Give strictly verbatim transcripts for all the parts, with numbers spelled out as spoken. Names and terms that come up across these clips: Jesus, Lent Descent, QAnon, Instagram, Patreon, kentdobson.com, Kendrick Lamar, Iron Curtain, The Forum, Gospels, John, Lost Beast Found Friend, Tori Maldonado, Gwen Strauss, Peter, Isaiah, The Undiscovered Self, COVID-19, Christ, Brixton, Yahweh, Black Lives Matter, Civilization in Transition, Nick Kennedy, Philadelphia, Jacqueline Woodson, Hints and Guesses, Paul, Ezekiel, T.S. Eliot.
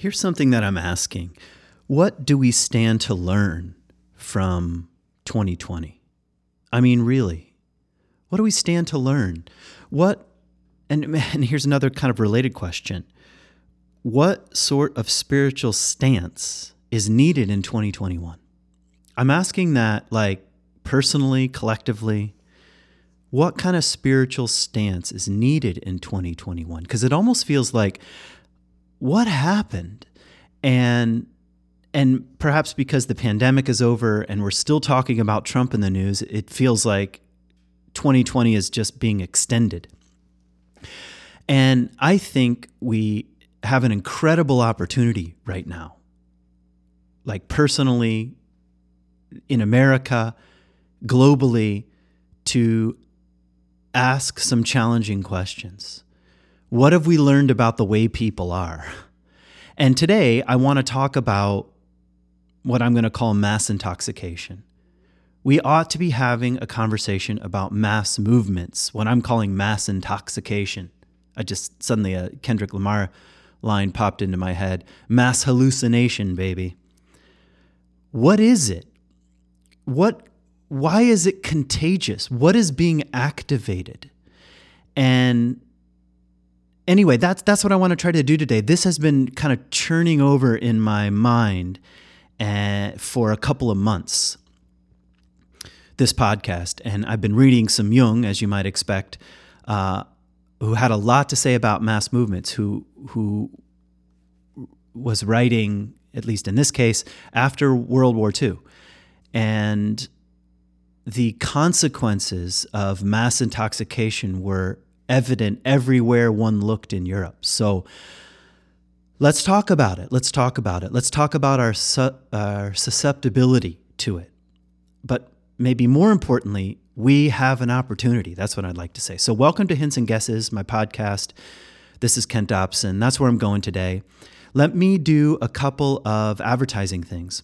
Here's something that I'm asking. What do we stand to learn from twenty twenty? I mean, really, what do we stand to learn? What, and, and here's another kind of related question. What sort of spiritual stance is needed in twenty twenty-one? I'm asking that, like, personally, collectively. What kind of spiritual stance is needed in twenty twenty-one? Because it almost feels like, what happened? And and perhaps because the pandemic is over and we're still talking about Trump in the news, it feels like twenty twenty is just being extended. And I think we have an incredible opportunity right now, like personally, in America, globally, to ask some challenging questions. What have we learned about the way people are? And today, I want to talk about what I'm going to call mass intoxication. We ought to be having a conversation about mass movements, what I'm calling mass intoxication. I just, suddenly a Kendrick Lamar line popped into my head. Mass hallucination, baby. What is it? What, why is it contagious? What is being activated? And anyway, that's that's what I want to try to do today. This has been kind of churning over in my mind uh, for a couple of months, this podcast. And I've been reading some Jung, as you might expect, uh, who had a lot to say about mass movements, who who was writing, at least in this case, after World War Two. And the consequences of mass intoxication were evident everywhere one looked in Europe. So let's talk about it. Let's talk about it. Let's talk about our, su- our susceptibility to it. But maybe more importantly, we have an opportunity. That's what I'd like to say. So welcome to Hints and Guesses, my podcast. This is Kent Dobson. That's where I'm going today. Let me do a couple of advertising things.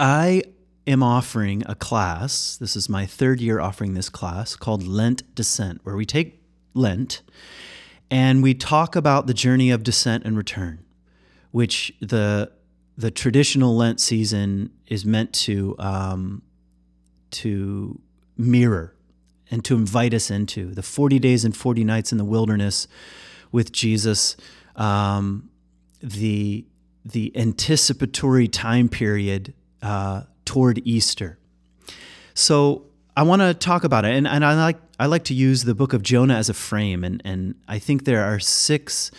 I am offering a class. This is my third year offering this class called Lent Descent, where we take Lent and we talk about the journey of descent and return, which the the traditional Lent season is meant to um, to mirror and to invite us into the forty days and forty nights in the wilderness with Jesus, um, the the anticipatory time period Uh, toward Easter. So I want to talk about it. And, and I like I like to use the Book of Jonah as a frame. And, and I think there are six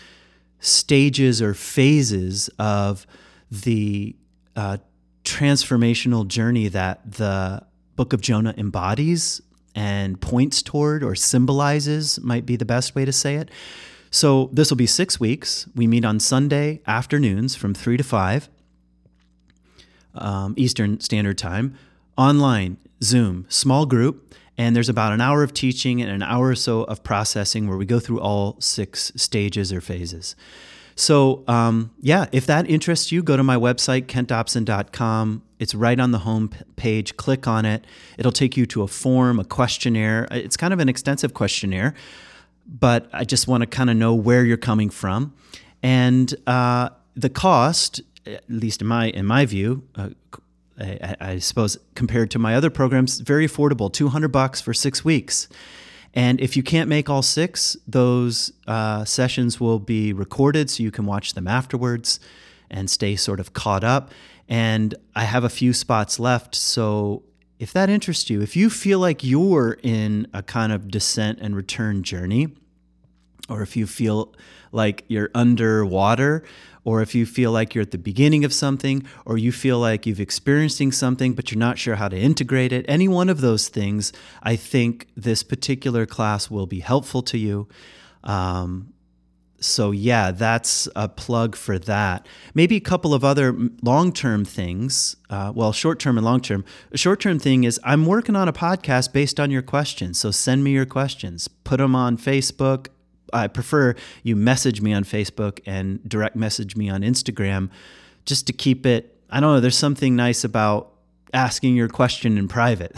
stages or phases of the uh, transformational journey that the Book of Jonah embodies and points toward, or symbolizes, might be the best way to say it. So this will be six weeks. We meet on Sunday afternoons from three to five. Um, Eastern Standard Time, online, Zoom, small group, and there's about an hour of teaching and an hour or so of processing where we go through all six stages or phases. So um, yeah, if that interests you, go to my website, kent dobson dot com. It's right on the home page. Click on it. It'll take you to a form, a questionnaire. It's kind of an extensive questionnaire, but I just want to kind of know where you're coming from. And uh, the cost, at least in my in my view, uh, I, I suppose compared to my other programs, very affordable, two hundred bucks for six weeks. And if you can't make all six, those uh, sessions will be recorded so you can watch them afterwards and stay sort of caught up. And I have a few spots left, so if that interests you, if you feel like you're in a kind of descent and return journey, or if you feel like you're underwater, or if you feel like you're at the beginning of something, or you feel like you've experiencing something, but you're not sure how to integrate it, any one of those things, I think this particular class will be helpful to you. Um, so yeah, that's a plug for that. Maybe a couple of other long-term things, uh, well, short-term and long-term. A short-term thing is I'm working on a podcast based on your questions, so send me your questions. Put them on Facebook. I prefer you message me on Facebook and direct message me on Instagram, just to keep it, I don't know, there's something nice about asking your question in private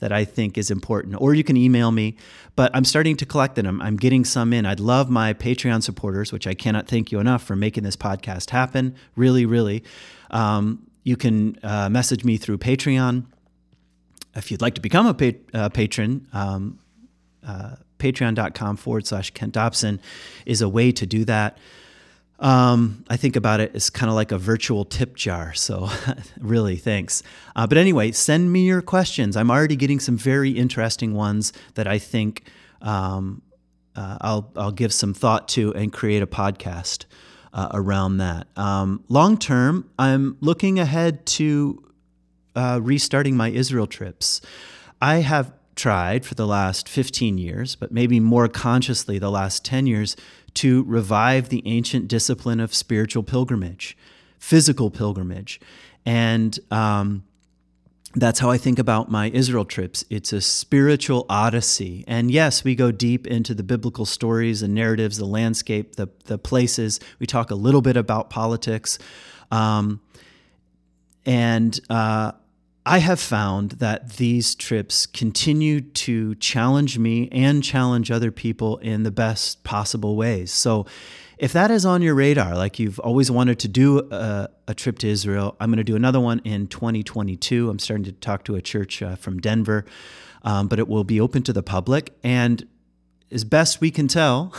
that I think is important. Or you can email me, but I'm starting to collect them. I'm, I'm getting some in. I'd love my Patreon supporters, which I cannot thank you enough for making this podcast happen. Really, really. Um, you can uh, message me through Patreon. If you'd like to become a pa- uh, patron, um, uh, patreon.com forward slash Kent Dobson is a way to do that. Um, I think about it as kind of like a virtual tip jar. So really, thanks. Uh, but anyway, send me your questions. I'm already getting some very interesting ones that I think um, uh, I'll, I'll give some thought to and create a podcast uh, around that. Um, long term, I'm looking ahead to uh, restarting my Israel trips. I have tried for the last fifteen years, but maybe more consciously the last ten years, to revive the ancient discipline of spiritual pilgrimage, physical pilgrimage. And um, that's how I think about my Israel trips. It's a spiritual odyssey. And yes, we go deep into the biblical stories and narratives, the landscape, the, the places. We talk a little bit about politics. Um, and uh, I have found that these trips continue to challenge me and challenge other people in the best possible ways. So if that is on your radar, like you've always wanted to do a, a trip to Israel, I'm going to do another one in twenty twenty-two. I'm starting to talk to a church uh, from Denver, um, but it will be open to the public. And as best we can tell,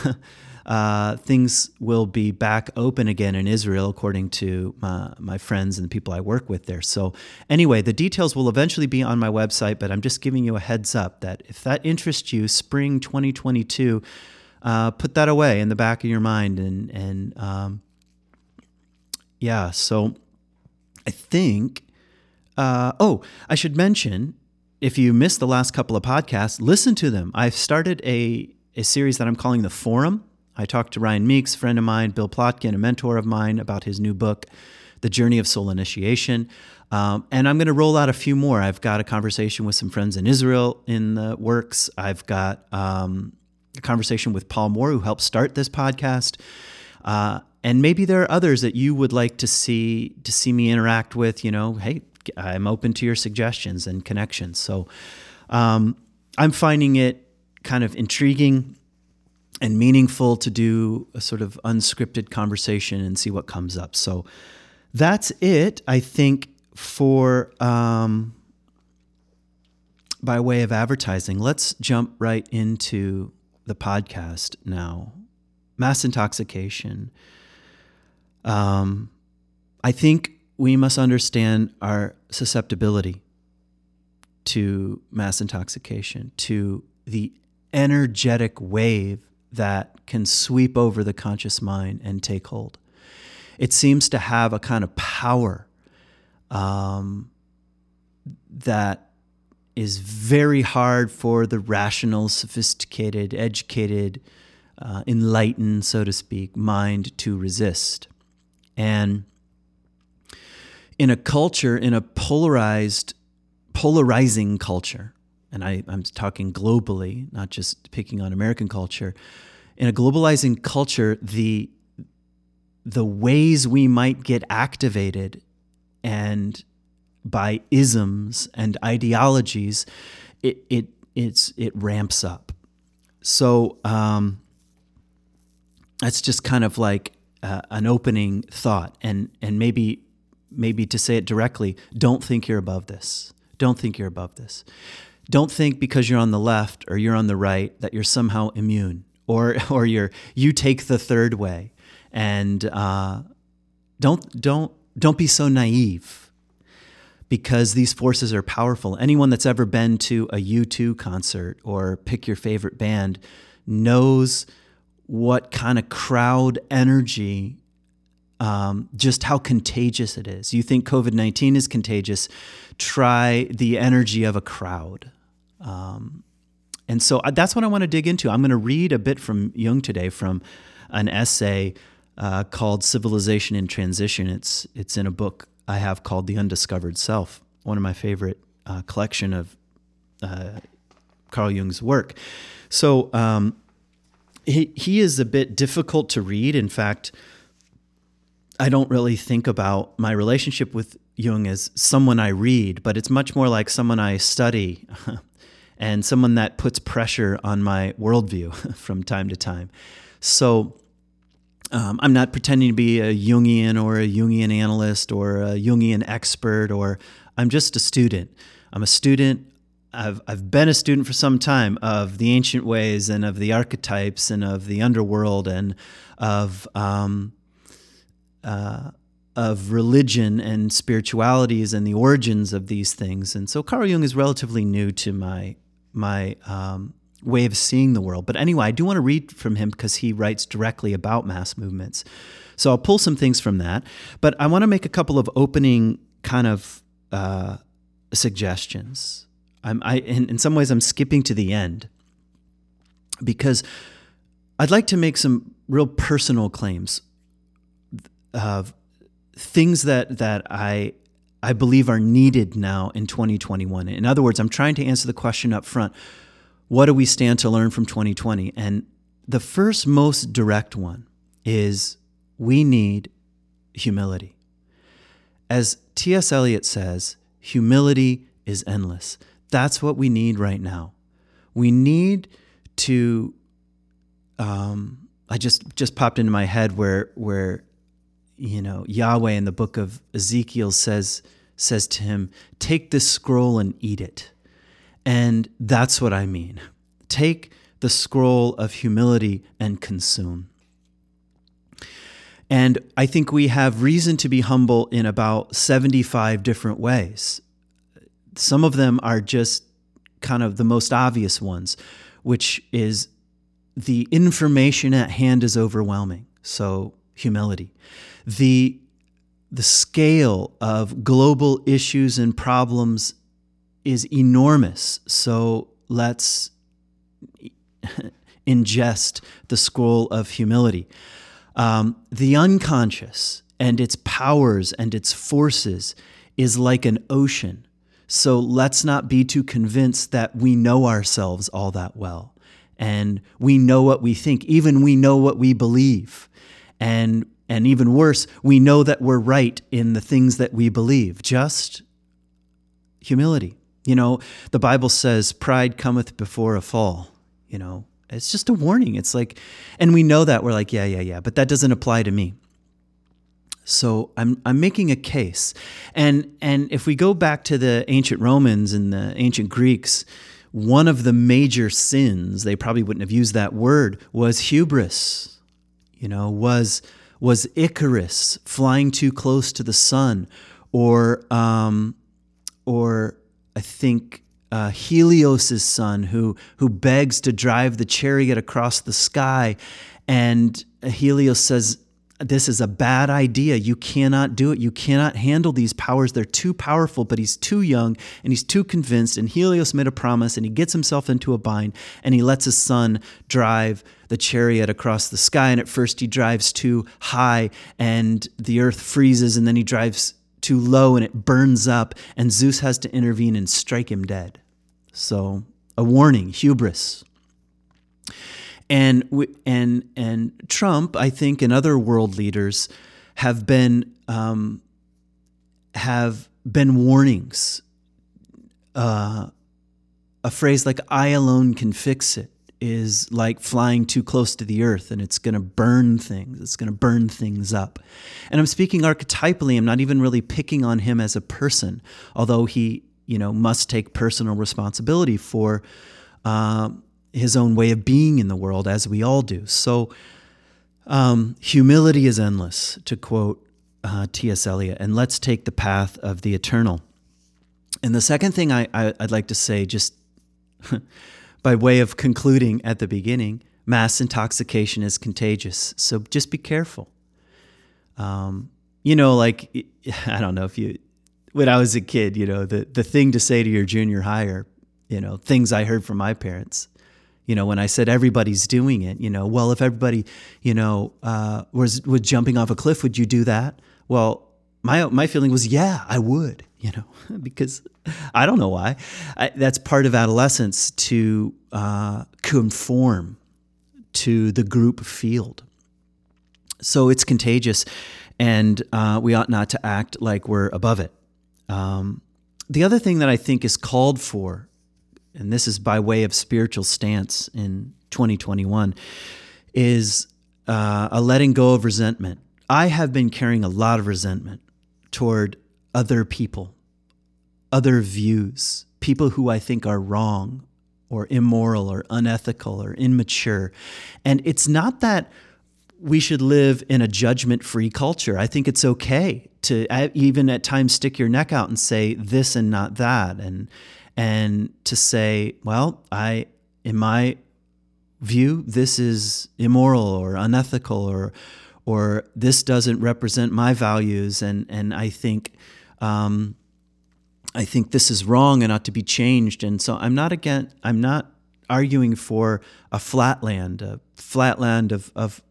uh, things will be back open again in Israel, according to my, my friends and the people I work with there. So anyway, the details will eventually be on my website, but I'm just giving you a heads up that if that interests you, spring twenty twenty-two, uh, put that away in the back of your mind. And, and um, yeah, so I think, uh, oh, I should mention, if you missed the last couple of podcasts, listen to them. I've started a, a series that I'm calling The Forum. I talked to Ryan Meeks, friend of mine, Bill Plotkin, a mentor of mine, about his new book, The Journey of Soul Initiation. Um, and I'm going to roll out a few more. I've got a conversation with some friends in Israel in the works. I've got um, a conversation with Paul Moore, who helped start this podcast. Uh, and maybe there are others that you would like to see to see me interact with. You know, hey, I'm open to your suggestions and connections. So um, I'm finding it kind of intriguing and meaningful to do a sort of unscripted conversation and see what comes up. So that's it, I think, for um, by way of advertising. Let's jump right into the podcast now. Mass intoxication. Um, I think we must understand our susceptibility to mass intoxication, to the energetic wave that can sweep over the conscious mind and take hold. It seems to have a kind of power um, that is very hard for the rational, sophisticated, educated, uh, enlightened, so to speak, mind to resist. And in a culture, in a polarized, polarizing culture, and I, I'm talking globally, not just picking on American culture. In a globalizing culture, the the ways we might get activated and by isms and ideologies, it it it's it ramps up. So um, that's just kind of like uh, an opening thought, and and maybe maybe to say it directly, don't think you're above this. Don't think you're above this. Don't think because you're on the left or you're on the right that you're somehow immune, or or you're you take the third way, and uh, don't don't don't be so naive, because these forces are powerful. Anyone that's ever been to a U two concert or pick your favorite band knows what kind of crowd energy, um, just how contagious it is. You think COVID nineteen is contagious? Try the energy of a crowd. Um, and so that's what I want to dig into. I'm going to read a bit from Jung today, from an essay uh, called Civilization in Transition. It's it's in a book I have called The Undiscovered Self, one of my favorite uh, collection of uh, Carl Jung's work. So um, he, he is a bit difficult to read. In fact, I don't really think about my relationship with Jung as someone I read, but it's much more like someone I study and someone that puts pressure on my worldview from time to time. So um, I'm not pretending to be a Jungian or a Jungian analyst or a Jungian expert, or I'm just a student. I'm a student. I've I've been a student for some time of the ancient ways and of the archetypes and of the underworld and of um, uh, of religion and spiritualities and the origins of these things. And so Carl Jung is relatively new to my my um, way of seeing the world. But anyway, I do want to read from him because he writes directly about mass movements. So I'll pull some things from that. But I want to make a couple of opening kind of uh, suggestions. I'm, I, in, in some ways, I'm skipping to the end because I'd like to make some real personal claims of things that that I I believe are needed now in twenty twenty-one. In other words, I'm trying to answer the question up front: what do we stand to learn from twenty twenty? And the first, most direct one is we need humility. As T S Eliot says, humility is endless. That's what we need right now. We need to, um, I just, just popped into my head where, where, you know, Yahweh in the book of Ezekiel says, says to him, take this scroll and eat it. And that's what I mean. Take the scroll of humility and consume. And I think we have reason to be humble in about seventy-five different ways. Some of them are just kind of the most obvious ones, which is the information at hand is overwhelming. So humility. The, the scale of global issues and problems is enormous. So let's ingest the scroll of humility. Um, the unconscious and its powers and its forces is like an ocean. So let's not be too convinced that we know ourselves all that well, and we know what we think, even we know what we believe. And and even worse, we know that we're right in the things that we believe. Just humility. You know, the Bible says pride cometh before a fall. You know, it's just a warning. It's like, and we know that. We're like, yeah, yeah, yeah, but that doesn't apply to me. So I'm I'm making a case. And and if we go back to the ancient Romans and the ancient Greeks, one of the major sins, they probably wouldn't have used that word, was hubris. You know, was was Icarus flying too close to the sun, or um or I think uh Helios' son who who begs to drive the chariot across the sky, and Helios says, this is a bad idea. You cannot do it. You cannot handle these powers. They're too powerful, but he's too young and he's too convinced. And Helios made a promise and he gets himself into a bind and he lets his son drive the chariot across the sky. And at first he drives too high and the earth freezes, and then he drives too low and it burns up, and Zeus has to intervene and strike him dead. So a warning, hubris. And we, and and Trump, I think, and other world leaders have been um, have been warnings. Uh, a phrase like "I alone can fix it" is like flying too close to the earth, and it's going to burn things. It's going to burn things up. And I'm speaking archetypally. I'm not even really picking on him as a person, although he, you know, must take personal responsibility for Uh, his own way of being in the world, as we all do. So um, humility is endless, to quote uh, T S Eliot, and let's take the path of the eternal. And the second thing I, I, I'd like to say, just by way of concluding at the beginning, mass intoxication is contagious, so just be careful. Um, you know, like, I don't know if you, when I was a kid, you know, the, the thing to say to your junior higher, you know, things I heard from my parents. You know, when I said everybody's doing it, you know, well, if everybody, you know, uh, was was jumping off a cliff, would you do that? Well, my my feeling was, yeah, I would, you know, because I don't know why. I, that's part of adolescence, to uh, conform to the group field. So it's contagious. and uh, we ought not to act like we're above it. Um, the other thing that I think is called for, and this is by way of spiritual stance in twenty twenty-one, is uh, a letting go of resentment. I have been carrying a lot of resentment toward other people, other views, people who I think are wrong or immoral or unethical or immature. And it's not that we should live in a judgment-free culture. I think it's okay to even at times stick your neck out and say this and not that, and and to say, well, I, in my view, this is immoral or unethical, or or this doesn't represent my values, and and I think um, I think this is wrong and ought to be changed. And so I'm not again. I'm not arguing for a flatland, a flatland of of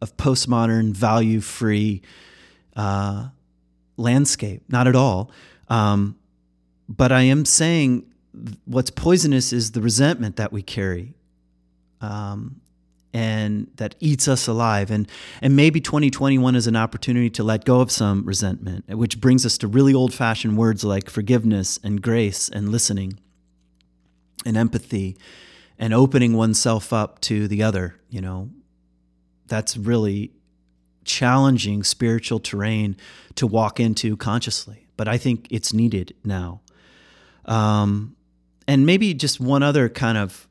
of postmodern, value-free uh, landscape. Not at all. Um, but I am saying what's poisonous is the resentment that we carry um, and that eats us alive. And and maybe twenty twenty-one is an opportunity to let go of some resentment, which brings us to really old-fashioned words like forgiveness and grace and listening and empathy and opening oneself up to the other, you know. That's really challenging spiritual terrain to walk into consciously. But I think it's needed now. Um, and maybe just one other kind of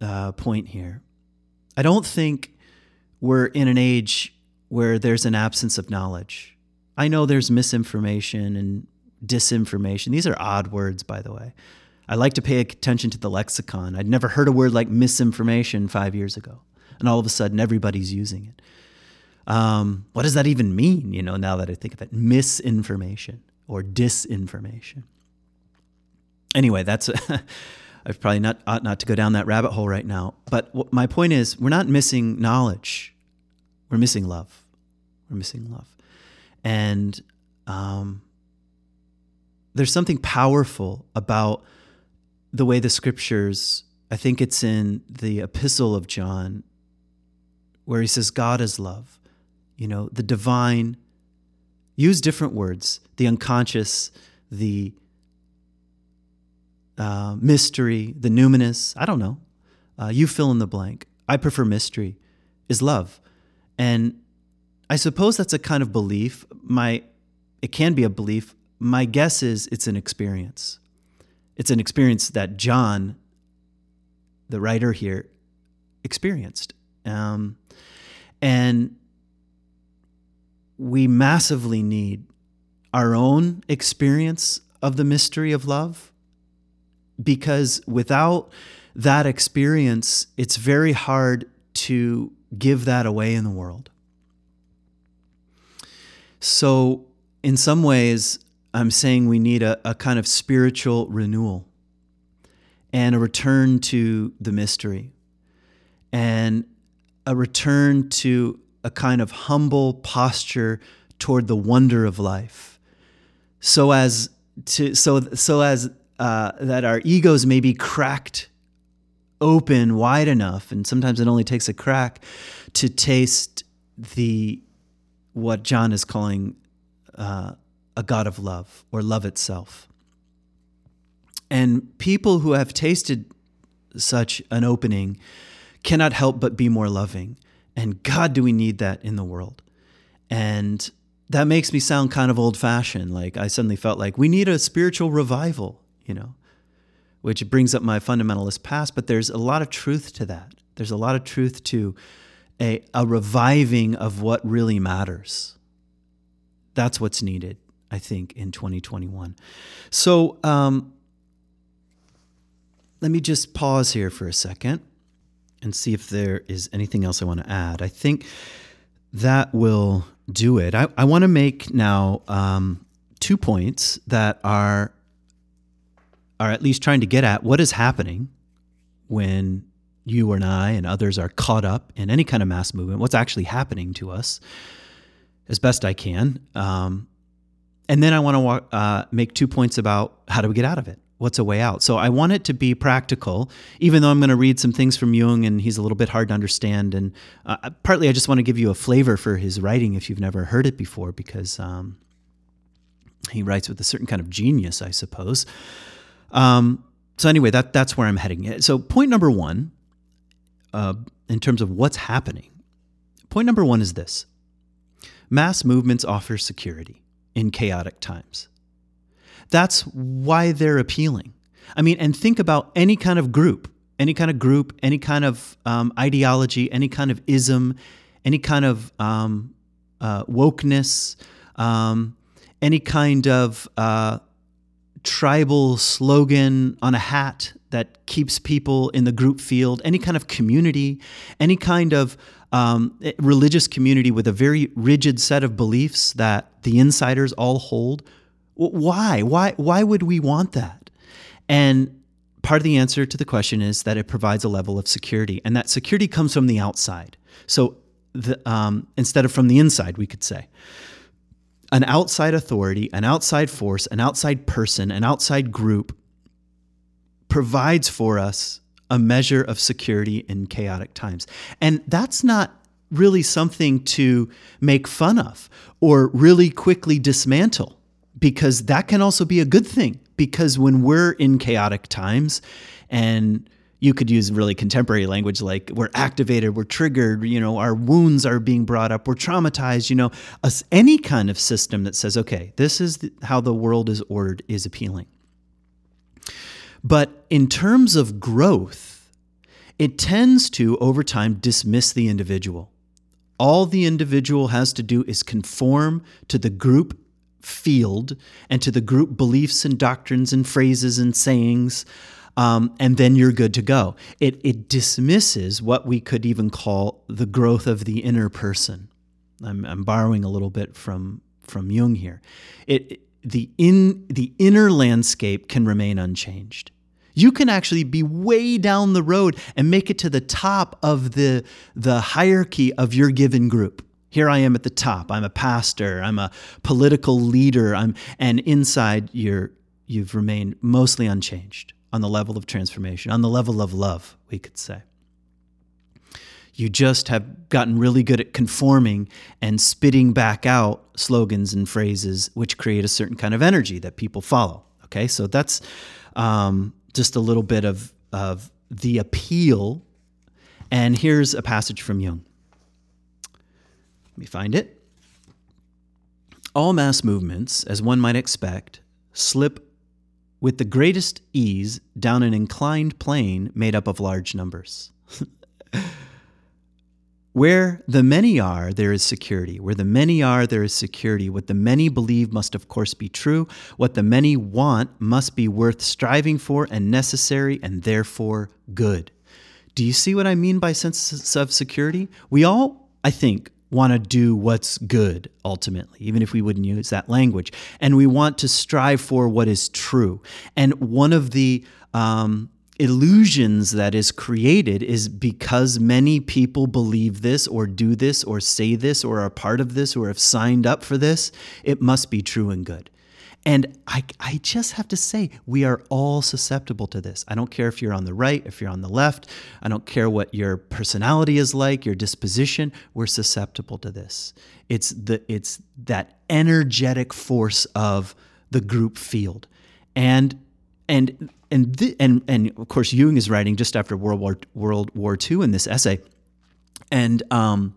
uh, point here. I don't think we're in an age where there's an absence of knowledge. I know there's misinformation and disinformation. These are odd words, by the way. I like to pay attention to the lexicon. I'd never heard a word like misinformation five years ago. And all of a sudden, everybody's using it. Um, what does that even mean, you know, now that I think of it? Misinformation or disinformation. Anyway, that's a, I've probably not ought not to go down that rabbit hole right now. But what, my point is, we're not missing knowledge. We're missing love. We're missing love. And um, there's something powerful about the way the scriptures, I think it's in the epistle of John, where he says, God is love, you know, the divine, use different words, the unconscious, the uh, mystery, the numinous, I don't know. Uh, you fill in the blank. I prefer mystery, is love. And I suppose that's a kind of belief. My, it can be a belief. My guess is it's an experience. It's an experience that John, the writer here, experienced. Um, and we massively need our own experience of the mystery of love, because without that experience, it's very hard to give that away in the world. So in some ways, I'm saying we need a, a kind of spiritual renewal and a return to the mystery, and a return to a kind of humble posture toward the wonder of life, so as to so so as uh, that our egos may be cracked open wide enough, and sometimes it only takes a crack to taste the what John is calling uh, a God of love, or love itself. And people who have tasted such an opening cannot help but be more loving. And God, do we need that in the world. And that makes me sound kind of old-fashioned. Like, I suddenly felt like we need a spiritual revival, you know, which brings up my fundamentalist past. But there's a lot of truth to that. There's a lot of truth to a, a reviving of what really matters. That's what's needed, I think, in twenty twenty-one. So um, let me just pause here for a second and see if there is anything else I want to add. I think that will do it. I, I want to make now um, two points that are are at least trying to get at what is happening when you and I and others are caught up in any kind of mass movement, what's actually happening to us, as best I can. Um, and then I want to walk, uh, make two points about how do we get out of it, what's a way out? So I want it to be practical, even though I'm going to read some things from Jung, and he's a little bit hard to understand. And uh, partly I just want to give you a flavor for his writing if you've never heard it before, because um, he writes with a certain kind of genius, I suppose. Um, so anyway, that that's where I'm heading. So point number one, uh, in terms of what's happening, point number one is this. Mass movements offer security in chaotic times. That's why they're appealing. I mean, and think about any kind of group, any kind of group, any kind of um, ideology, any kind of ism, any kind of um, uh, wokeness, um, any kind of uh, tribal slogan on a hat that keeps people in the group field, any kind of community, any kind of um, religious community with a very rigid set of beliefs that the insiders all hold. Why? Why? Why would we want that? And part of the answer to the question is that it provides a level of security, and that security comes from the outside. So the, um, instead of from the inside, we could say an outside authority, an outside force, an outside person, an outside group provides for us a measure of security in chaotic times. And that's not really something to make fun of or really quickly dismantle, because that can also be a good thing. Because when we're in chaotic times, and you could use really contemporary language like we're activated, we're triggered, you know, our wounds are being brought up, we're traumatized, you know, us, any kind of system that says, okay, this is the, how the world is ordered is appealing. But in terms of growth, it tends to, over time, dismiss the individual. All the individual has to do is conform to the group field and to the group beliefs and doctrines and phrases and sayings, um, and then you're good to go. It it dismisses what we could even call the growth of the inner person. I'm, I'm borrowing a little bit from from Jung here. It, it the in the inner landscape can remain unchanged. You can actually be way down the road and make it to the top of the the hierarchy of your given group. Here I am at the top. I'm a pastor. I'm a political leader. I'm, and inside you're, you've remained mostly unchanged on the level of transformation, on the level of love, we could say. You just have gotten really good at conforming and spitting back out slogans and phrases which create a certain kind of energy that people follow. Okay, so that's um, just a little bit of, of the appeal. And here's a passage from Jung. Let me find it. All mass movements, as one might expect, slip with the greatest ease down an inclined plane made up of large numbers. Where the many are, there is security. Where the many are, there is security. What the many believe must, of course, be true. What the many want must be worth striving for and necessary and therefore good. Do you see what I mean by sense of security? We all, I think, want to do what's good, ultimately, even if we wouldn't use that language. And we want to strive for what is true. And one of the um, illusions that is created is because many people believe this or do this or say this or are part of this or have signed up for this, it must be true and good. And I, I just have to say, we are all susceptible to this. I don't care if you're on the right, if you're on the left. I don't care what your personality is like, your disposition. We're susceptible to this. It's the it's that energetic force of the group field, and and and th- and and of course, Jung is writing just after World War World War Two in this essay, and um.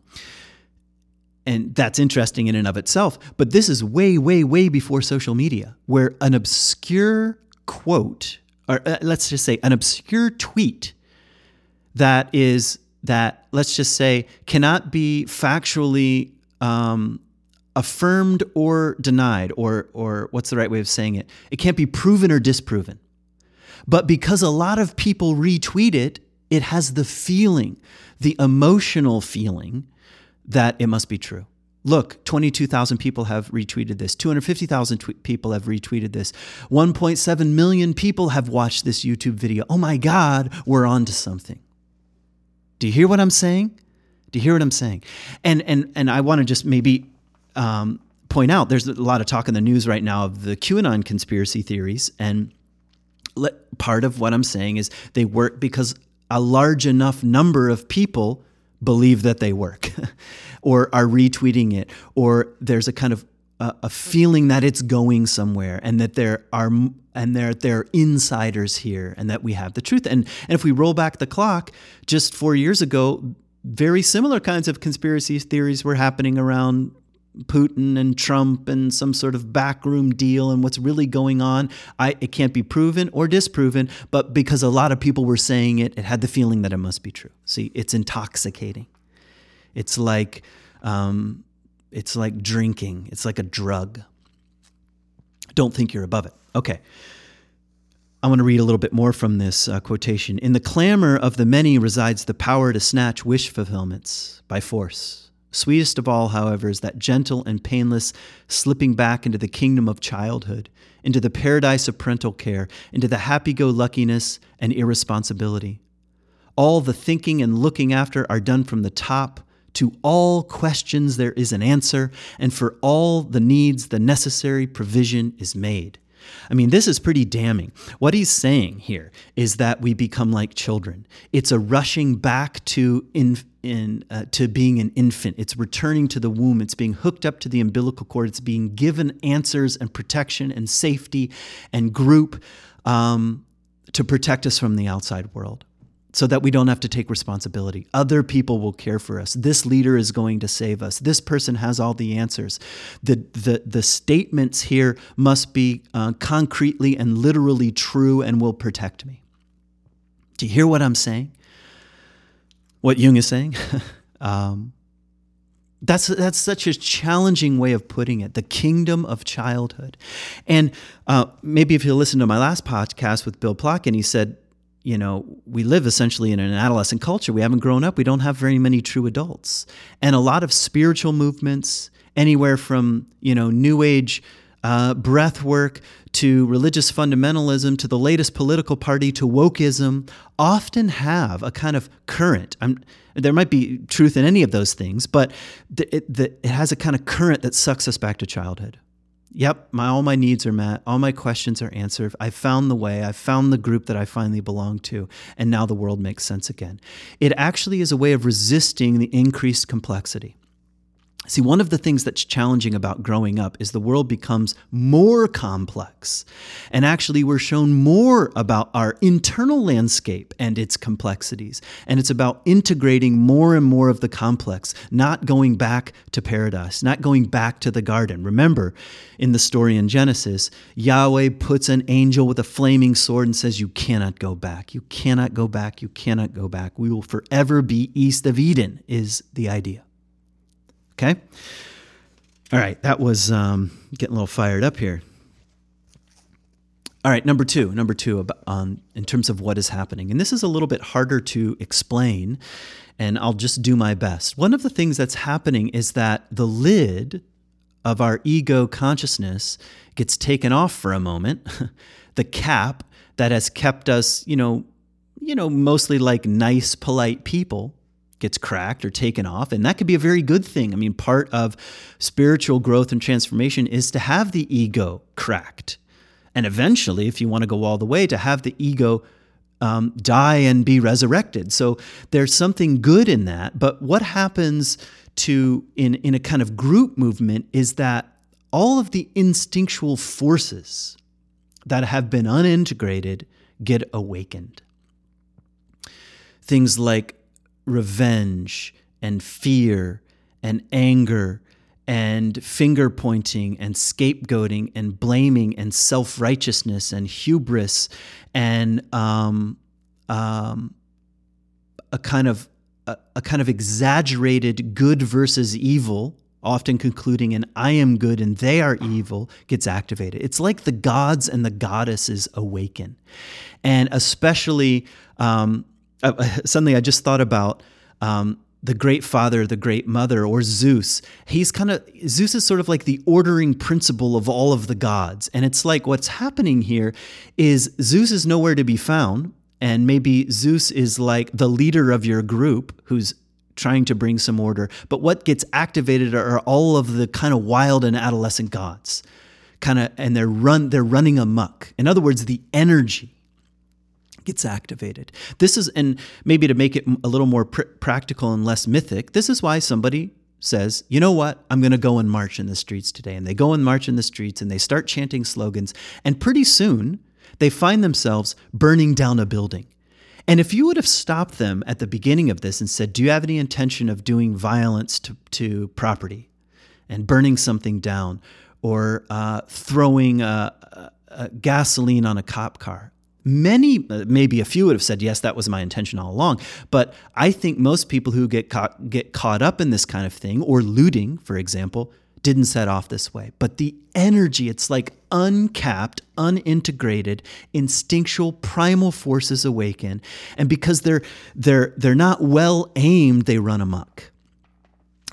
And that's interesting in and of itself. But this is way, way, way before social media, where an obscure quote, or uh, let's just say an obscure tweet that is, that, let's just say, cannot be factually um, affirmed or denied, or or what's the right way of saying it? It can't be proven or disproven. But because a lot of people retweet it, it has the feeling, the emotional feeling, that it must be true. Look, twenty-two thousand people have retweeted this. two hundred fifty thousand tw- people have retweeted this. one point seven million people have watched this YouTube video. Oh my God, we're on to something. Do you hear what I'm saying? Do you hear what I'm saying? And and and I want to just maybe um, point out, there's a lot of talk in the news right now of the QAnon conspiracy theories, and part of what I'm saying is they work because a large enough number of people believe that they work or are retweeting it, or there's a kind of a, a feeling that it's going somewhere, and that there are and there, there are insiders here, and that we have the truth. And, and if we roll back the clock, just four years ago, very similar kinds of conspiracy theories were happening around Putin and Trump and some sort of backroom deal and what's really going on. I, it can't be proven or disproven, but because a lot of people were saying it, it had the feeling that it must be true. See, it's intoxicating. It's like, um, it's like drinking. It's like a drug. Don't think you're above it. Okay. I want to read a little bit more from this uh, quotation. In the clamor of the many resides the power to snatch wish fulfillments by force. Sweetest of all, however, is that gentle and painless slipping back into the kingdom of childhood, into the paradise of parental care, into the happy-go-luckiness and irresponsibility. All the thinking and looking after are done from the top. To all questions there is an answer, and for all the needs the necessary provision is made. I mean, this is pretty damning. What he's saying here is that we become like children. It's a rushing back to in, in uh, to being an infant. It's returning to the womb. It's being hooked up to the umbilical cord. It's being given answers and protection and safety and group um, to protect us from the outside world, so that we don't have to take responsibility. Other people will care for us. This leader is going to save us. This person has all the answers. The the, the statements here must be uh, concretely and literally true and will protect me. Do you hear what I'm saying? What Jung is saying? um, that's, that's such a challenging way of putting it, the kingdom of childhood. And uh, maybe if you listen to my last podcast with Bill Plotkin, he said, you know, we live essentially in an adolescent culture. We haven't grown up. We don't have very many true adults. And a lot of spiritual movements, anywhere from, you know, New Age uh, breath work to religious fundamentalism to the latest political party to wokeism, often have a kind of current. I'm, there might be truth in any of those things, but the, it, the, it has a kind of current that sucks us back to childhood. Yep, my all my needs are met. All my questions are answered. I found the way. I found the group that I finally belong to. And now the world makes sense again. It actually is a way of resisting the increased complexity. See, one of the things that's challenging about growing up is the world becomes more complex. And actually, we're shown more about our internal landscape and its complexities. And it's about integrating more and more of the complex, not going back to paradise, not going back to the garden. Remember, in the story in Genesis, Yahweh puts an angel with a flaming sword and says, you cannot go back. You cannot go back. You cannot go back. We will forever be east of Eden, is the idea. Okay. All right. That was um, getting a little fired up here. All right. Number two, number two about, um, in terms of what is happening. And this is a little bit harder to explain, and I'll just do my best. One of the things that's happening is that the lid of our ego consciousness gets taken off for a moment. The cap that has kept us, you know, you know, mostly like nice, polite people, gets cracked or taken off. And that could be a very good thing. I mean, part of spiritual growth and transformation is to have the ego cracked. And eventually, if you want to go all the way, to have the ego um, die and be resurrected. So there's something good in that. But what happens to in, in a kind of group movement is that all of the instinctual forces that have been unintegrated get awakened. Things like revenge and fear and anger and finger pointing and scapegoating and blaming and self-righteousness and hubris and um, um, a kind of a, a kind of exaggerated good versus evil, often concluding in I am good and they are evil, gets activated. It's like the gods and the goddesses awaken, and especially. Um, Uh, suddenly I just thought about um, the great father, the great mother, or Zeus. He's kind of, Zeus is sort of like the ordering principle of all of the gods. And it's like what's happening here is Zeus is nowhere to be found. And maybe Zeus is like the leader of your group who's trying to bring some order. But what gets activated are all of the kind of wild and adolescent gods, kind of, and they're run, they're running amok. In other words, the energy gets activated. This is, and maybe to make it a little more pr- practical and less mythic, this is why somebody says, you know what, I'm going to go and march in the streets today. And they go and march in the streets and they start chanting slogans. And pretty soon they find themselves burning down a building. And if you would have stopped them at the beginning of this and said, do you have any intention of doing violence to, to property and burning something down or uh, throwing a, a, a gasoline on a cop car? Many, maybe a few would have said, yes, that was my intention all along. But I think most people who get caught, get caught up in this kind of thing, or looting, for example, didn't set off this way. But the energy, it's like uncapped, unintegrated, instinctual, primal forces awaken. And because they're they're they're not well aimed, they run amok.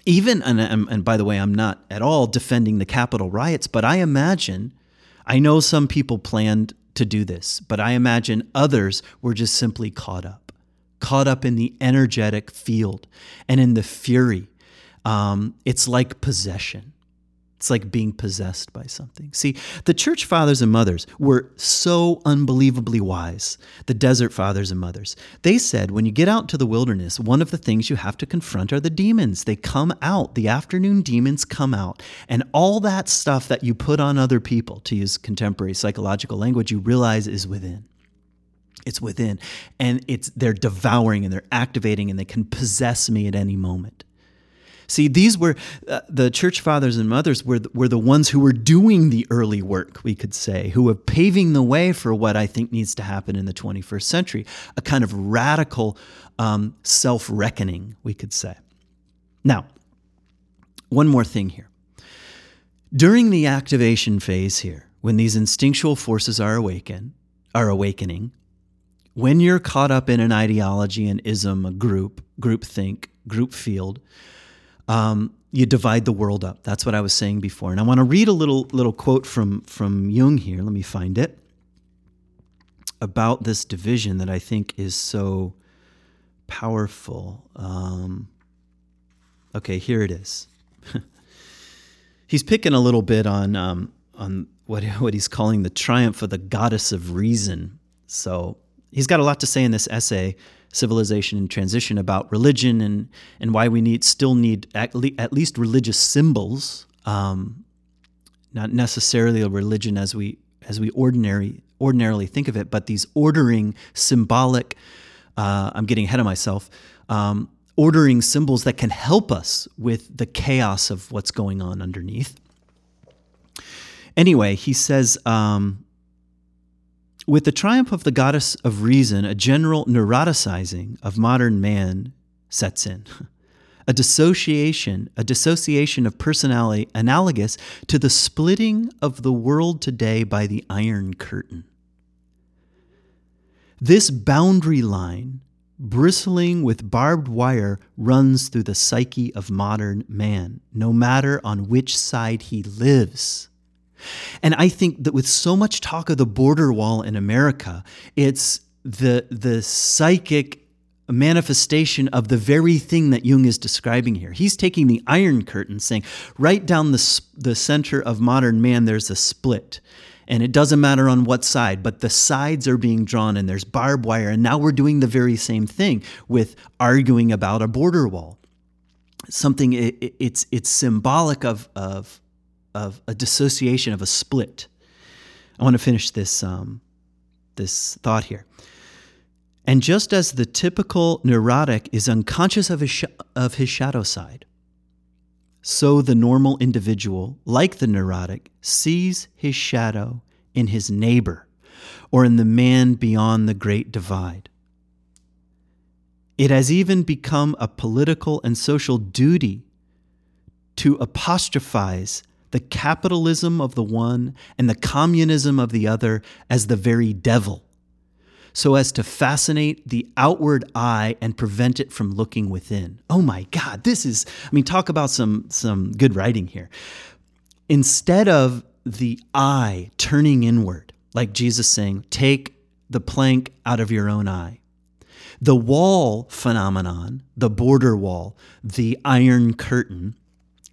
Even, and, and by the way, I'm not at all defending the Capitol riots, but I imagine, I know some people planned to do this, but I imagine others were just simply caught up, caught up in the energetic field and in the fury. Um, it's like possession. It's like being possessed by something. See, the church fathers and mothers were so unbelievably wise, the desert fathers and mothers. They said, when you get out to the wilderness, one of the things you have to confront are the demons. They come out. The afternoon demons come out. And all that stuff that you put on other people, to use contemporary psychological language, you realize is within. It's within. And it's they're devouring and they're activating and they can possess me at any moment. See, these were uh, the church fathers and mothers were the, were the ones who were doing the early work, we could say, who were paving the way for what I think needs to happen in the twenty-first century, a kind of radical um, self-reckoning, we could say. Now, one more thing here. During the activation phase here, when these instinctual forces are awaken, are awakening, when you're caught up in an ideology, an ism, a group, group think, group field, Um, you divide the world up. That's what I was saying before. And I want to read a little little quote from, from Jung here. Let me find it. About this division that I think is so powerful. Um, okay, here it is. He's picking a little bit on um, on what what he's calling the triumph of the goddess of reason. So he's got a lot to say in this essay, Civilization in Transition, about religion and, and why we need still need at, le- at least religious symbols, um, not necessarily a religion as we as we ordinary ordinarily think of it, but these ordering symbolic. Uh, I'm getting ahead of myself. Um, ordering symbols that can help us with the chaos of what's going on underneath. Anyway, he says. Um, With the triumph of the goddess of reason, a general neuroticizing of modern man sets in. A dissociation, a dissociation of personality analogous to the splitting of the world today by the Iron Curtain. This boundary line, bristling with barbed wire, runs through the psyche of modern man, no matter on which side he lives. And I think that with so much talk of the border wall in America, it's the the psychic manifestation of the very thing that Jung is describing here. He's taking the Iron Curtain, saying right down the the center of modern man, there's a split. And it doesn't matter on what side, but the sides are being drawn and there's barbed wire. And now we're doing the very same thing with arguing about a border wall. Something, it, it, it's it's symbolic of of... of a dissociation, of a split. I want to finish this um, this thought here. And just as the typical neurotic is unconscious of his sh- of his shadow side, so the normal individual, like the neurotic, sees his shadow in his neighbor or in the man beyond the great divide. It has even become a political and social duty to apostrophize the capitalism of the one and the communism of the other as the very devil, so as to fascinate the outward eye and prevent it from looking within. Oh my God, this is, I mean, talk about some, some good writing here. Instead of the eye turning inward, like Jesus saying, take the plank out of your own eye, the wall phenomenon, the border wall, the Iron Curtain,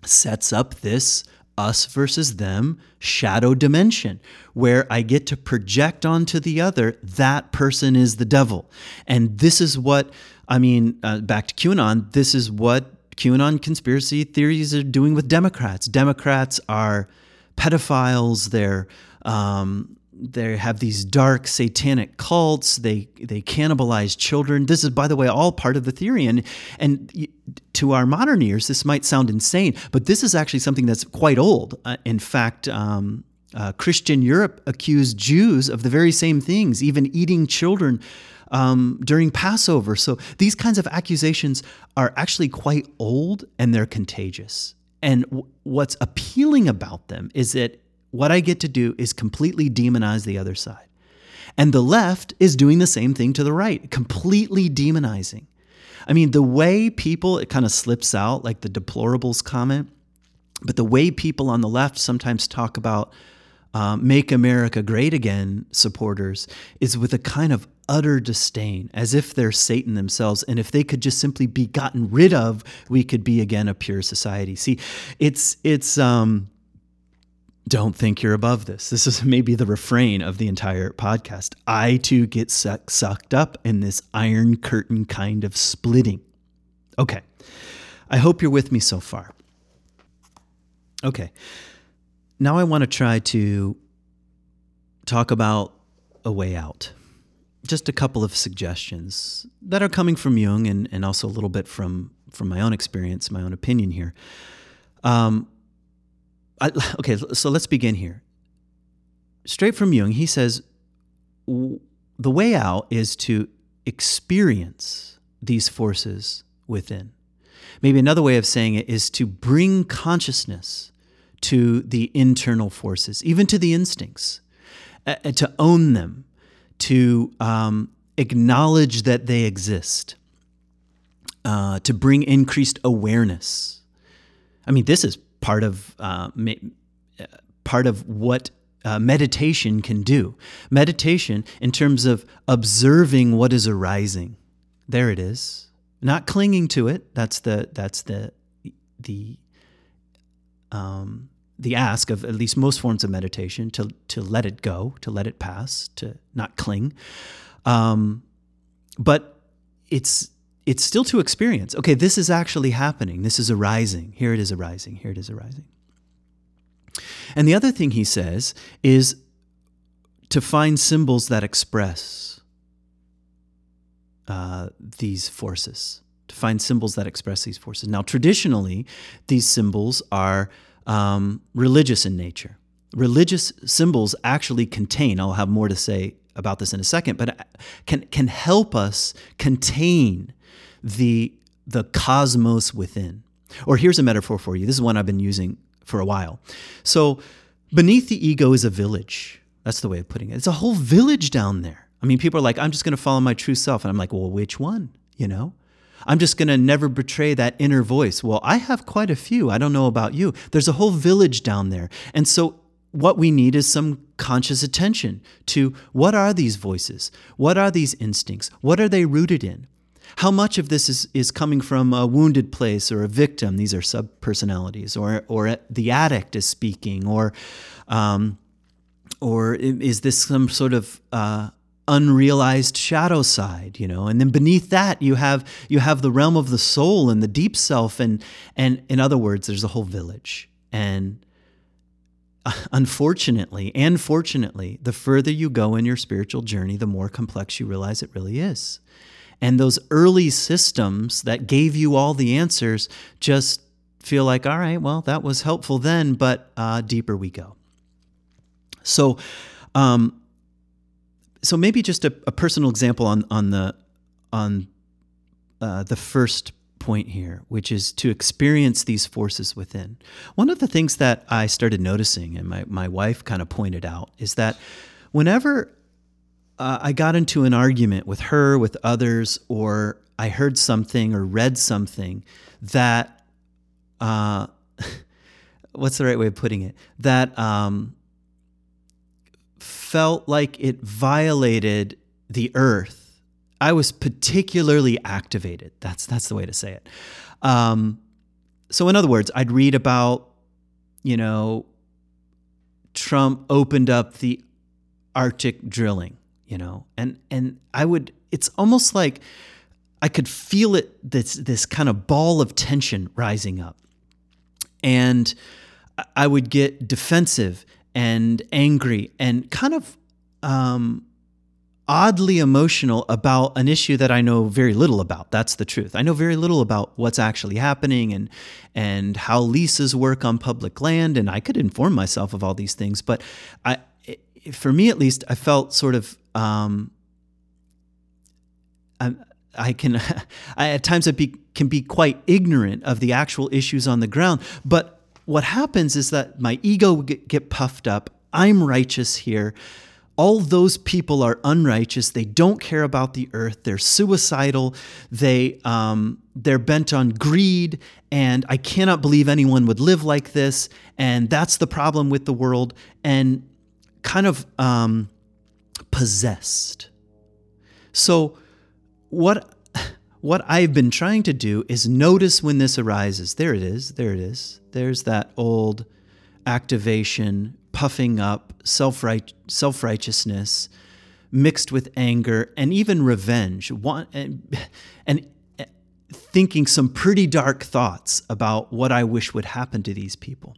sets up this us versus them shadow dimension, where I get to project onto the other, that person is the devil. And this is what, I mean, uh, back to QAnon, this is what QAnon conspiracy theories are doing with Democrats. Democrats are pedophiles, they're... Um, They have these dark satanic cults. They they cannibalize children. This is, by the way, all part of the theory. And, and to our modern ears, this might sound insane, but this is actually something that's quite old. Uh, in fact, um, uh, Christian Europe accused Jews of the very same things, even eating children um, during Passover. So these kinds of accusations are actually quite old, and they're contagious. And w- what's appealing about them is that what I get to do is completely demonize the other side. And the left is doing the same thing to the right, completely demonizing. I mean, the way people, it kind of slips out, like the deplorables comment, but the way people on the left sometimes talk about uh, Make America Great Again supporters is with a kind of utter disdain, as if they're Satan themselves. And if they could just simply be gotten rid of, we could be again a pure society. See, it's, it's, um, don't think you're above this. This is maybe the refrain of the entire podcast. I, too, get suck, sucked up in this Iron Curtain kind of splitting. Okay. I hope you're with me so far. Okay. Now I want to try to talk about a way out. Just a couple of suggestions that are coming from Jung and, and also a little bit from, from my own experience, my own opinion here. Um. I, okay, so let's begin here. Straight from Jung, he says the way out is to experience these forces within. Maybe another way of saying it is to bring consciousness to the internal forces, even to the instincts, uh, to own them, to um, acknowledge that they exist, uh, to bring increased awareness. I mean, this is part of uh, part of what uh, meditation can do. Meditation in terms of observing what is arising. There it is. Not clinging to it. That's the that's the the um, the ask of at least most forms of meditation, to to let it go, to let it pass, to not cling. Um, but it's It's still to experience. Okay, this is actually happening. This is arising. Here it is arising. Here it is arising. And the other thing he says is to find symbols that express uh, these forces, to find symbols that express these forces. Now, traditionally, these symbols are um, religious in nature. Religious symbols actually contain, I'll have more to say about this in a second, but can can help us contain the the cosmos within. Or here's a metaphor for you. This is one I've been using for a while. So beneath the ego is a village. That's the way of putting it. It's a whole village down there. I mean, people are like, I'm just going to follow my true self. And I'm like, well, which one? You know, I'm just going to never betray that inner voice. Well, I have quite a few. I don't know about you. There's a whole village down there. And so what we need is some conscious attention to what are these voices? What are these instincts? What are they rooted in? How much of this is, is coming from a wounded place or a victim? These are subpersonalities, or or the addict is speaking, or um, or is this some sort of uh, unrealized shadow side? You know, and then beneath that you have you have the realm of the soul and the deep self, and and in other words, there's a whole village. And unfortunately, and fortunately, the further you go in your spiritual journey, the more complex you realize it really is. And those early systems that gave you all the answers just feel like, all right, well, that was helpful then, but uh, deeper we go. So um, so maybe just a, a personal example on on the, on uh, the first point here, which is to experience these forces within. One of the things that I started noticing, and my, my wife kind of pointed out, is that whenever Uh, I got into an argument with her, with others, or I heard something or read something that, uh, what's the right way of putting it? That um, felt like it violated the earth. I was particularly activated. That's that's the way to say it. Um, so in other words, I'd read about you know, Trump opened up the Arctic drilling, you know, and, and I would, it's almost like I could feel it, this, this kind of ball of tension rising up, and I would get defensive and angry and kind of, um, oddly emotional about an issue that I know very little about. That's the truth. I know very little about what's actually happening and and how leases work on public land, and I could inform myself of all these things, but I, for me at least, I felt sort of, um, I, I can, I, at times I be, can be quite ignorant of the actual issues on the ground, but what happens is that my ego would get, get puffed up. I'm righteous here. All those people are unrighteous. They don't care about the earth. They're suicidal. They, um, they're bent on greed. And I cannot believe anyone would live like this. And that's the problem with the world. And kind of um, possessed. So what, what I've been trying to do is notice when this arises. There it is. There it is. There's that old activation, puffing up, self-right, self-righteousness mixed with anger and even revenge, want, and, and thinking some pretty dark thoughts about what I wish would happen to these people.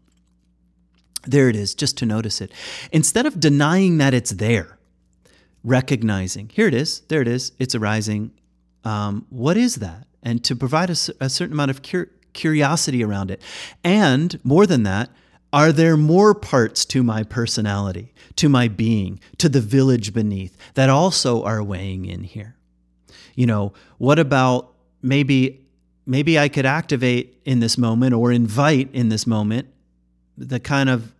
There it is, just to notice it. Instead of denying that it's there, recognizing, here it is, there it is, it's arising. Um, what is that? And to provide a, a certain amount of cur- curiosity around it. And more than that, are there more parts to my personality, to my being, to the village beneath that also are weighing in here? You know, what about maybe maybe I could activate in this moment or invite in this moment the kind of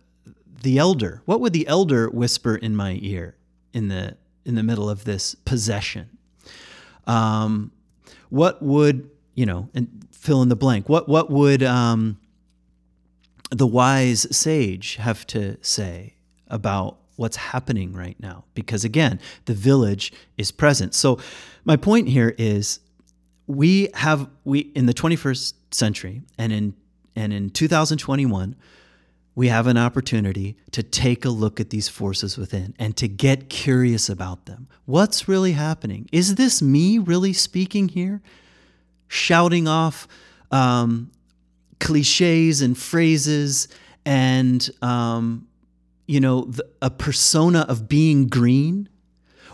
the elder? What would the elder whisper in my ear in the in the middle of this possession? Um, what would, you know, and fill in the blank. What what would um, the wise sage have to say about what's happening right now? Because again, the village is present. So my point here is we have, we in the twenty-first century and in, and in two thousand twenty-one, we have an opportunity to take a look at these forces within and to get curious about them. What's really happening? Is this me really speaking here? Shouting off, um, cliches and phrases and, um, you know, the, a persona of being green?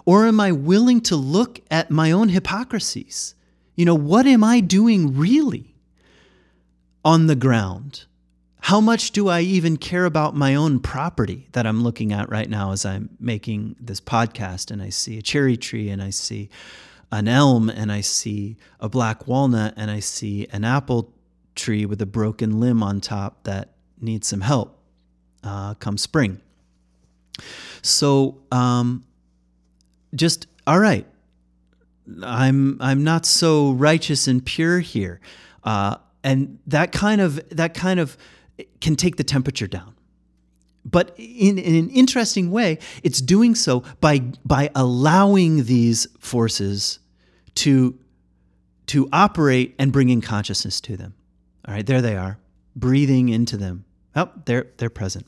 Or am I willing to look at my own hypocrisies? You know, what am I doing really on the ground? How much do I even care about my own property that I'm looking at right now as I'm making this podcast and I see a cherry tree and I see an elm and I see a black walnut and I see an apple tree tree with a broken limb on top that needs some help uh, come spring. So um, just, all right, I'm I'm not so righteous and pure here. Uh, and that kind of, that kind of can take the temperature down. But in, in an interesting way, it's doing so by by allowing these forces to, to operate and bringing consciousness to them. All right, there they are, breathing into them. Oh, they're, they're present.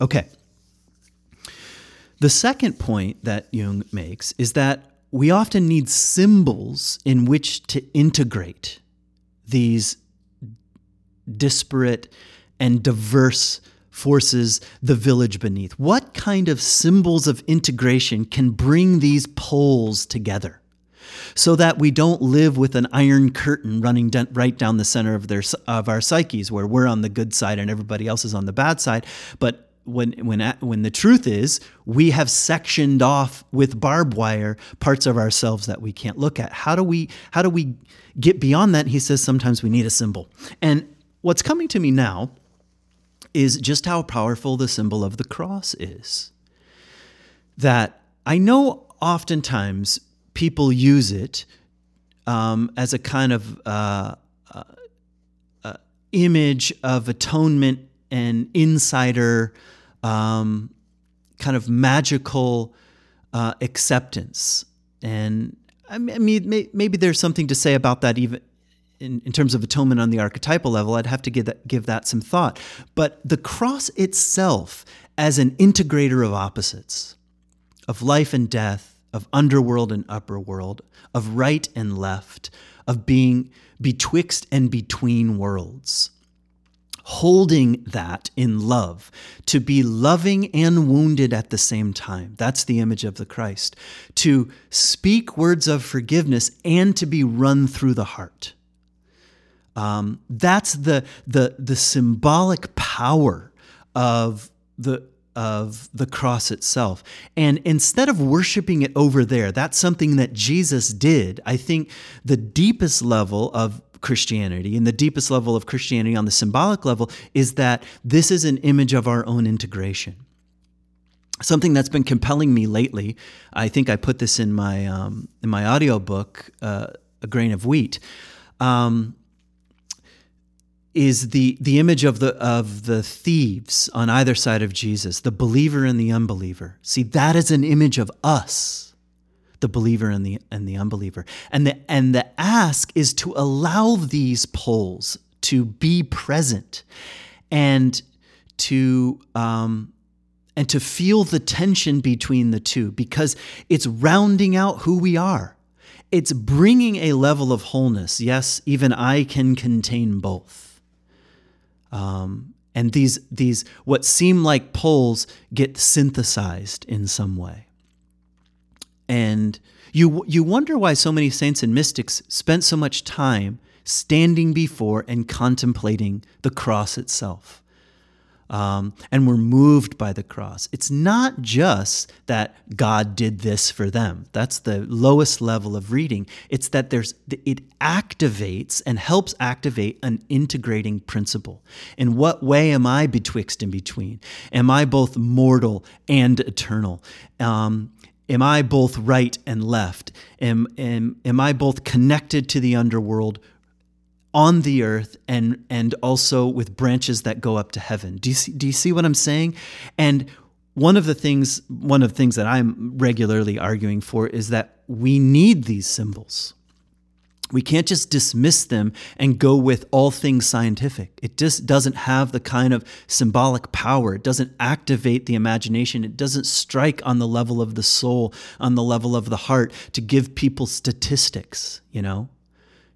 Okay. The second point that Jung makes is that we often need symbols in which to integrate these disparate and diverse forces, the village beneath. What kind of symbols of integration can bring these poles together? So that we don't live with an iron curtain running d- right down the center of their of our psyches, where we're on the good side and everybody else is on the bad side. But when when when the truth is, we have sectioned off with barbed wire parts of ourselves that we can't look at. How do we how do we get beyond that? He says sometimes we need a symbol. And what's coming to me now is just how powerful the symbol of the cross is. That I know oftentimes people use it um, as a kind of uh, uh, uh, image of atonement and insider um, kind of magical uh, acceptance. And I mean, maybe there's something to say about that even in, in terms of atonement on the archetypal level, I'd have to give that, give that some thought. But the cross itself as an integrator of opposites, of life and death, of underworld and upper world, of right and left, of being betwixt and between worlds, holding that in love, to be loving and wounded at the same time. That's the image of the Christ. To speak words of forgiveness and to be run through the heart. Um, that's the, the, the symbolic power of the, of the cross itself. And instead of worshiping it over there, that's something that Jesus did. I think the deepest level of Christianity, and the deepest level of Christianity on the symbolic level, is that this is an image of our own integration. Something that's been compelling me lately, I think I put this in my um, in my audiobook, uh, A Grain of Wheat, um, is the the image of the of the thieves on either side of Jesus, the believer and the unbeliever. See, that is an image of us, the believer and the and the unbeliever. And the and the ask is to allow these poles to be present and to um, and to feel the tension between the two, because it's rounding out who we are. It's bringing a level of wholeness. Yes, even I can contain both. Um, and these these what seem like poles get synthesized in some way. And you you wonder why so many saints and mystics spent so much time standing before and contemplating the cross itself, um, and were moved by the cross. It's not just that God did this for them. That's the lowest level of reading. It's that there's it activates and helps activate an integrating principle. In what way am I betwixt and between? Am I both mortal and eternal? Um Am I both right and left? Am, am, am I both connected to the underworld on the earth and, and also with branches that go up to heaven? Do you see, do you see what I'm saying? And one of the things, one of the things that I'm regularly arguing for is that we need these symbols. We can't just dismiss them and go with all things scientific. It just doesn't have the kind of symbolic power. It doesn't activate the imagination. It doesn't strike on the level of the soul, on the level of the heart, to give people statistics, you know?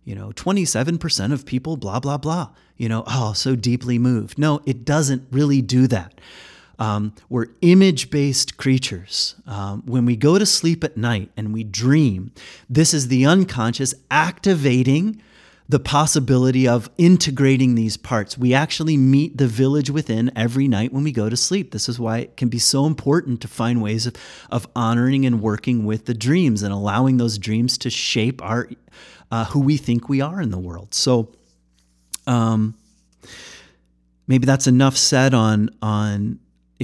You know, twenty-seven percent of people, blah, blah, blah. You know, oh, so deeply moved. No, it doesn't really do that. Um, we're image-based creatures. Um, when we go to sleep at night and we dream, this is the unconscious activating the possibility of integrating these parts. We actually meet the village within every night when we go to sleep. This is why it can be so important to find ways of, of honoring and working with the dreams and allowing those dreams to shape our uh, who we think we are in the world. So um, maybe that's enough said on on...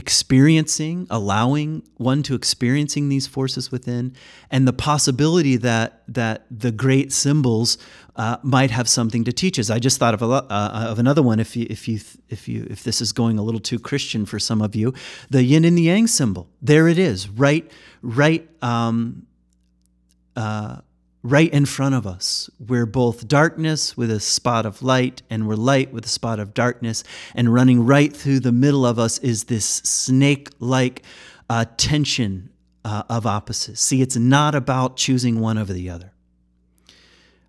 experiencing, allowing one to experiencing these forces within, and the possibility that that the great symbols uh, might have something to teach us. I just thought of a, uh, of another one. If you if you if you if this is going a little too Christian for some of you, the yin and the yang symbol. There it is, right, right, um, uh, right in front of us. We're both darkness with a spot of light, and we're light with a spot of darkness, and running right through the middle of us is this snake-like uh, tension uh, of opposites. See, it's not about choosing one over the other.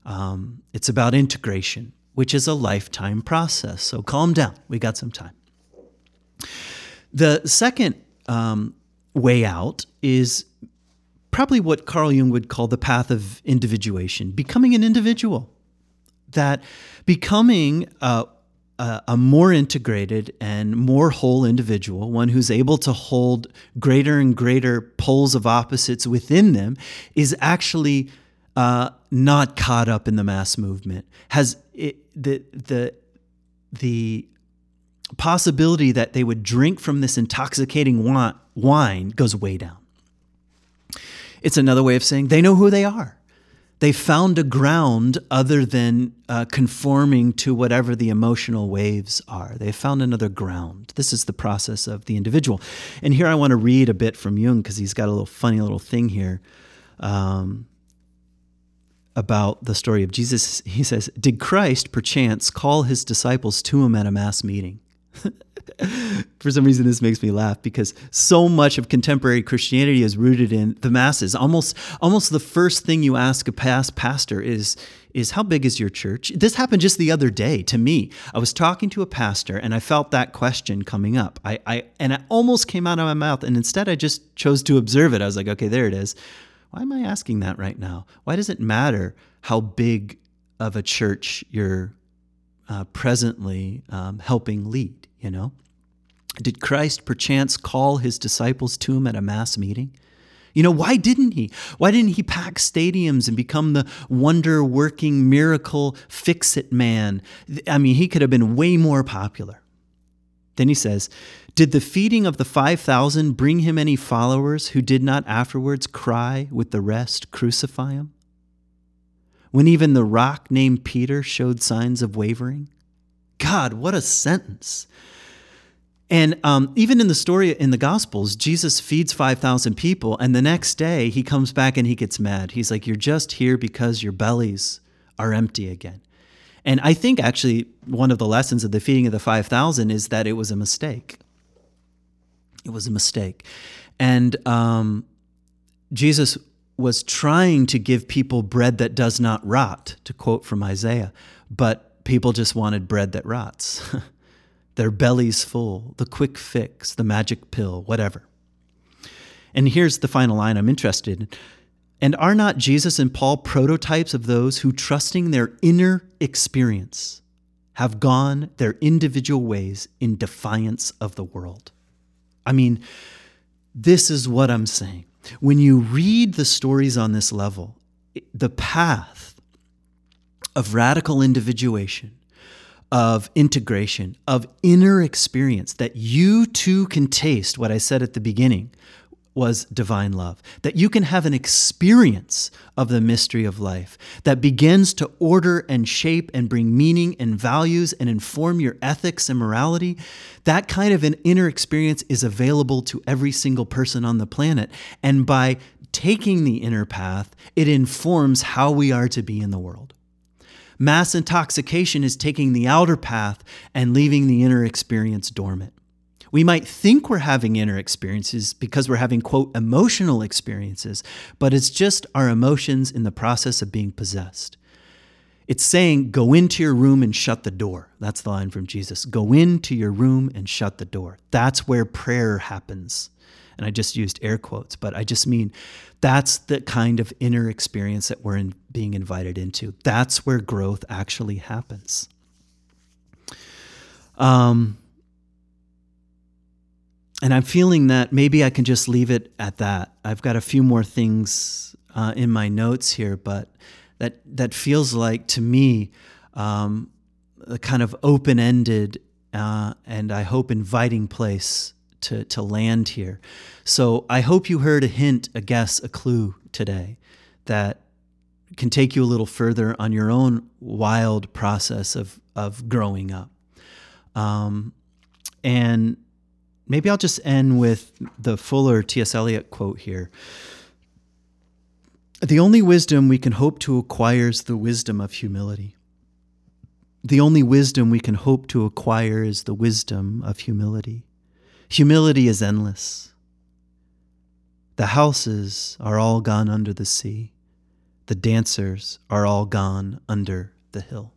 Um, it's about integration, which is a lifetime process. So calm down. We got some time. The second um, way out is probably what Carl Jung would call the path of individuation, becoming an individual, that becoming a, a, a more integrated and more whole individual, one who's able to hold greater and greater poles of opposites within them, is actually uh, not caught up in the mass movement. Has it, the the the possibility that they would drink from this intoxicating wine goes way down. It's another way of saying they know who they are. They found a ground other than uh, conforming to whatever the emotional waves are. They found another ground. This is the process of the individual. And here I want to read a bit from Jung, because he's got a little funny little thing here. Um, about the story of Jesus, he says, "Did Christ, perchance, call his disciples to him at a mass meeting?" For some reason, this makes me laugh because so much of contemporary Christianity is rooted in the masses. Almost, almost the first thing you ask a past pastor is, is how big is your church? This happened just the other day to me. I was talking to a pastor and I felt that question coming up. I, I and it almost came out of my mouth, and instead I just chose to observe it. I was like, okay, there it is. Why am I asking that right now? Why does it matter how big of a church you're uh, presently um, helping lead? You know, did Christ perchance call his disciples to him at a mass meeting? You know, why didn't he? Why didn't he pack stadiums and become the wonder-working miracle fix-it man? I mean, he could have been way more popular. Then he says, "Did the feeding of the five thousand bring him any followers who did not afterwards cry with the rest, 'Crucify him?' When even the rock named Peter showed signs of wavering?" God, what a sentence. And um, even in the story in the Gospels, Jesus feeds five thousand people, and the next day he comes back and he gets mad. He's like, "You're just here because your bellies are empty again." And I think actually one of the lessons of the feeding of the five thousand is that it was a mistake. It was a mistake. And um, Jesus was trying to give people bread that does not rot, to quote from Isaiah, but people just wanted bread that rots. Their bellies full, the quick fix, the magic pill, whatever. And here's the final line I'm interested in. "And are not Jesus and Paul prototypes of those who, trusting their inner experience, have gone their individual ways in defiance of the world?" I mean, this is what I'm saying. When you read the stories on this level, the path of radical individuation, of integration, of inner experience, that you too can taste what I said at the beginning was divine love, that you can have an experience of the mystery of life that begins to order and shape and bring meaning and values and inform your ethics and morality. That kind of an inner experience is available to every single person on the planet. And by taking the inner path, it informs how we are to be in the world. Mass intoxication is taking the outer path and leaving the inner experience dormant. We might think we're having inner experiences because we're having, quote, emotional experiences, but it's just our emotions in the process of being possessed. It's saying, go into your room and shut the door. That's the line from Jesus. Go into your room and shut the door. That's where prayer happens. And I just used air quotes, but I just mean that's the kind of inner experience that we're in, being invited into. That's where growth actually happens. Um... And I'm feeling that maybe I can just leave it at that. I've got a few more things uh, in my notes here, but that that feels like, to me, um, a kind of open-ended uh, and I hope inviting place to, to land here. So I hope you heard a hint, a guess, a clue today that can take you a little further on your own wild process of, of growing up. Um, and... Maybe I'll just end with the fuller T S Eliot quote here. "The only wisdom we can hope to acquire is the wisdom of humility. The only wisdom we can hope to acquire is the wisdom of humility. Humility is endless. The houses are all gone under the sea. The dancers are all gone under the hill."